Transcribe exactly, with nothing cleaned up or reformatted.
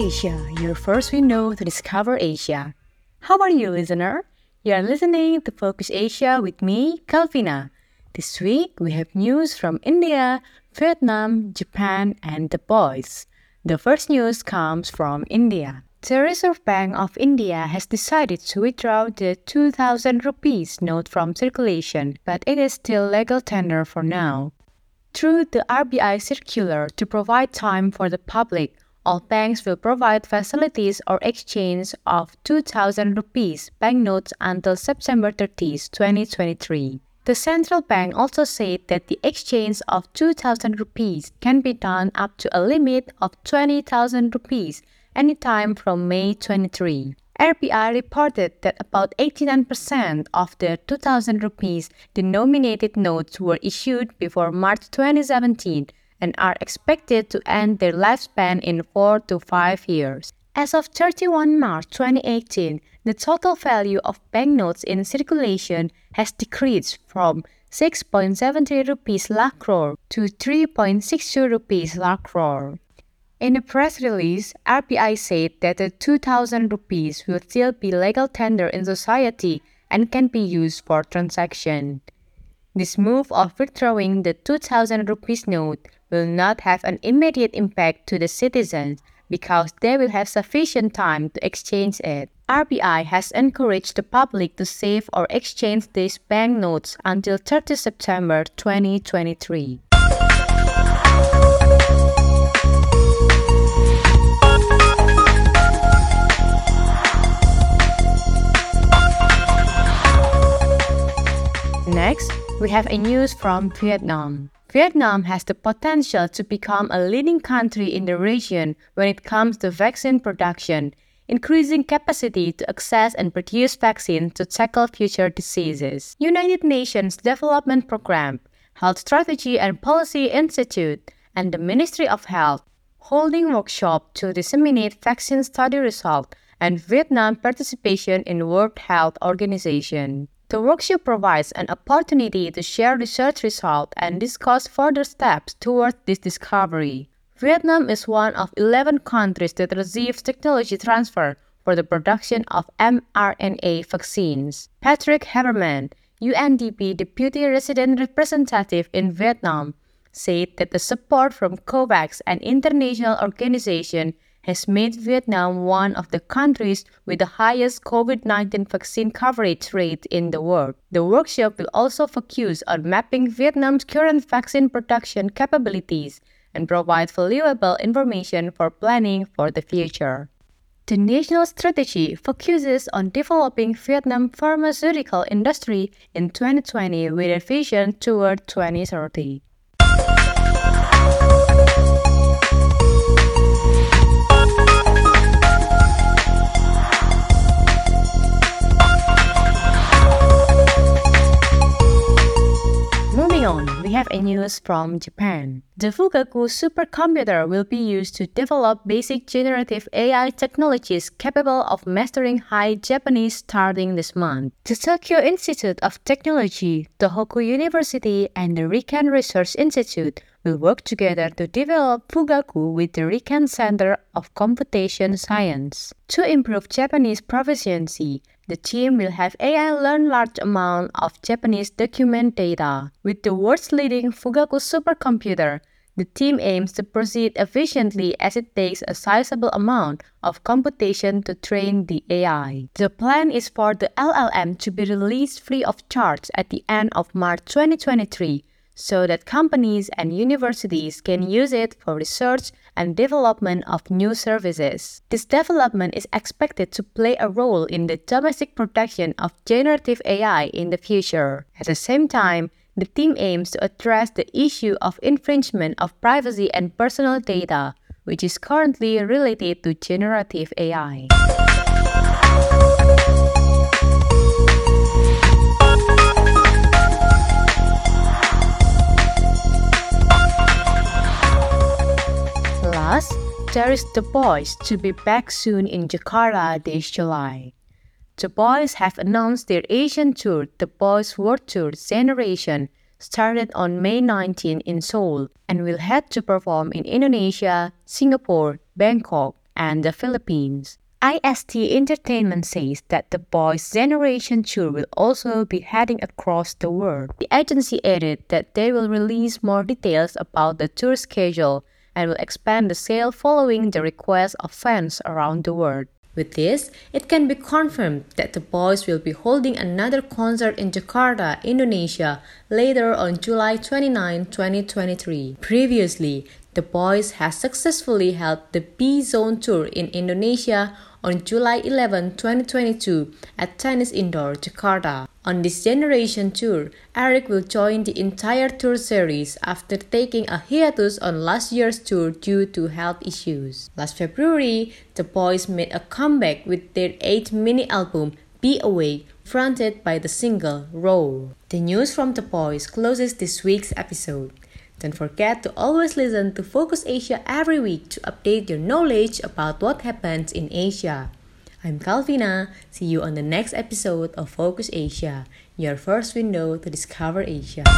Asia, your first window to discover Asia. How are you, listener? You are listening to Focus Asia with me, Kalvina. This week, we have news from India, Vietnam, Japan, and The Boyz. The first news comes from India. The Reserve Bank of India has decided to withdraw the two thousand rupees note from circulation, but it is still legal tender for now. Through the R B I circular to provide time for the public, all banks will provide facilities or exchange of two thousand rupees banknotes until September thirtieth, twenty twenty-three. The central bank also said that the exchange of two thousand rupees can be done up to a limit of twenty thousand rupees anytime from May twenty-third. R B I reported that about eighty-nine percent of the two thousand rupees denominated notes were issued before March twenty seventeen and are expected to end their lifespan in four to five years. As of thirty-first of March twenty eighteen, the total value of banknotes in circulation has decreased from six point seven three rupees lakh crore to three point six two rupees lakh crore. In a press release, R B I said that the two thousand rupees will still be legal tender in society and can be used for transaction. This move of withdrawing the two thousand rupees note will not have an immediate impact to the citizens because they will have sufficient time to exchange it. R B I has encouraged the public to save or exchange these banknotes until thirtieth of September twenty twenty-three. Next, we have a news from Vietnam. Vietnam has the potential to become a leading country in the region when it comes to vaccine production, increasing capacity to access and produce vaccines to tackle future diseases. United Nations Development Programme, Health Strategy and Policy Institute, and the Ministry of Health holding workshop to disseminate vaccine study results and Vietnam participation in World Health Organization. The workshop provides an opportunity to share research results and discuss further steps towards this discovery. Vietnam is one of eleven countries that receives technology transfer for the production of mRNA vaccines. Patrick Haverman, U N D P Deputy Resident Representative in Vietnam, said that the support from COVAX, an international organization, has made Vietnam one of the countries with the highest COVID nineteen vaccine coverage rate in the world. The workshop will also focus on mapping Vietnam's current vaccine production capabilities and provide valuable information for planning for the future. The national strategy focuses on developing Vietnam's pharmaceutical industry in twenty twenty with a vision toward twenty thirty. We have a news from Japan. The Fugaku supercomputer will be used to develop basic generative A I technologies capable of mastering high Japanese starting this month. The Tokyo Institute of Technology, Tohoku University, and the Riken Research Institute will work together to develop Fugaku with the Riken Center of Computation Science. To improve Japanese proficiency, the team will have A I learn large amount of Japanese document data. With the world's leading Fugaku supercomputer, the team aims to proceed efficiently as it takes a sizable amount of computation to train the A I. The plan is for the L L M to be released free of charge at the end of March twenty twenty-three, so that companies and universities can use it for research and development of new services. This development is expected to play a role in the domestic production of generative A I in the future. At the same time, the team aims to address the issue of infringement of privacy and personal data, which is currently related to generative A I. There is The Boyz to be back soon in Jakarta this July. The Boyz have announced their Asian tour, The Boyz World Tour Generation, started on May nineteenth in Seoul and will head to perform in Indonesia, Singapore, Bangkok, and the Philippines. I S T Entertainment says that the boys' generation tour will also be heading across the world. The agency added that they will release more details about the tour schedule and will expand the sale following the request of fans around the world. With this, it can be confirmed that the boys will be holding another concert in Jakarta, Indonesia, later on July twenty-ninth, twenty twenty-three. Previously, the boys has successfully held the B-Zone tour in Indonesia on July eleventh, twenty twenty-two at Tennis Indoor, Jakarta. On this generation tour, Eric will join the entire tour series after taking a hiatus on last year's tour due to health issues. Last February, the boys made a comeback with their eighth mini-album, Be Awake, fronted by the single, Roll. The news from the boys closes this week's episode. Don't forget to always listen to Focus Asia every week to update your knowledge about what happens in Asia. I'm Kalvina. See you on the next episode of Focus Asia, your first window to discover Asia.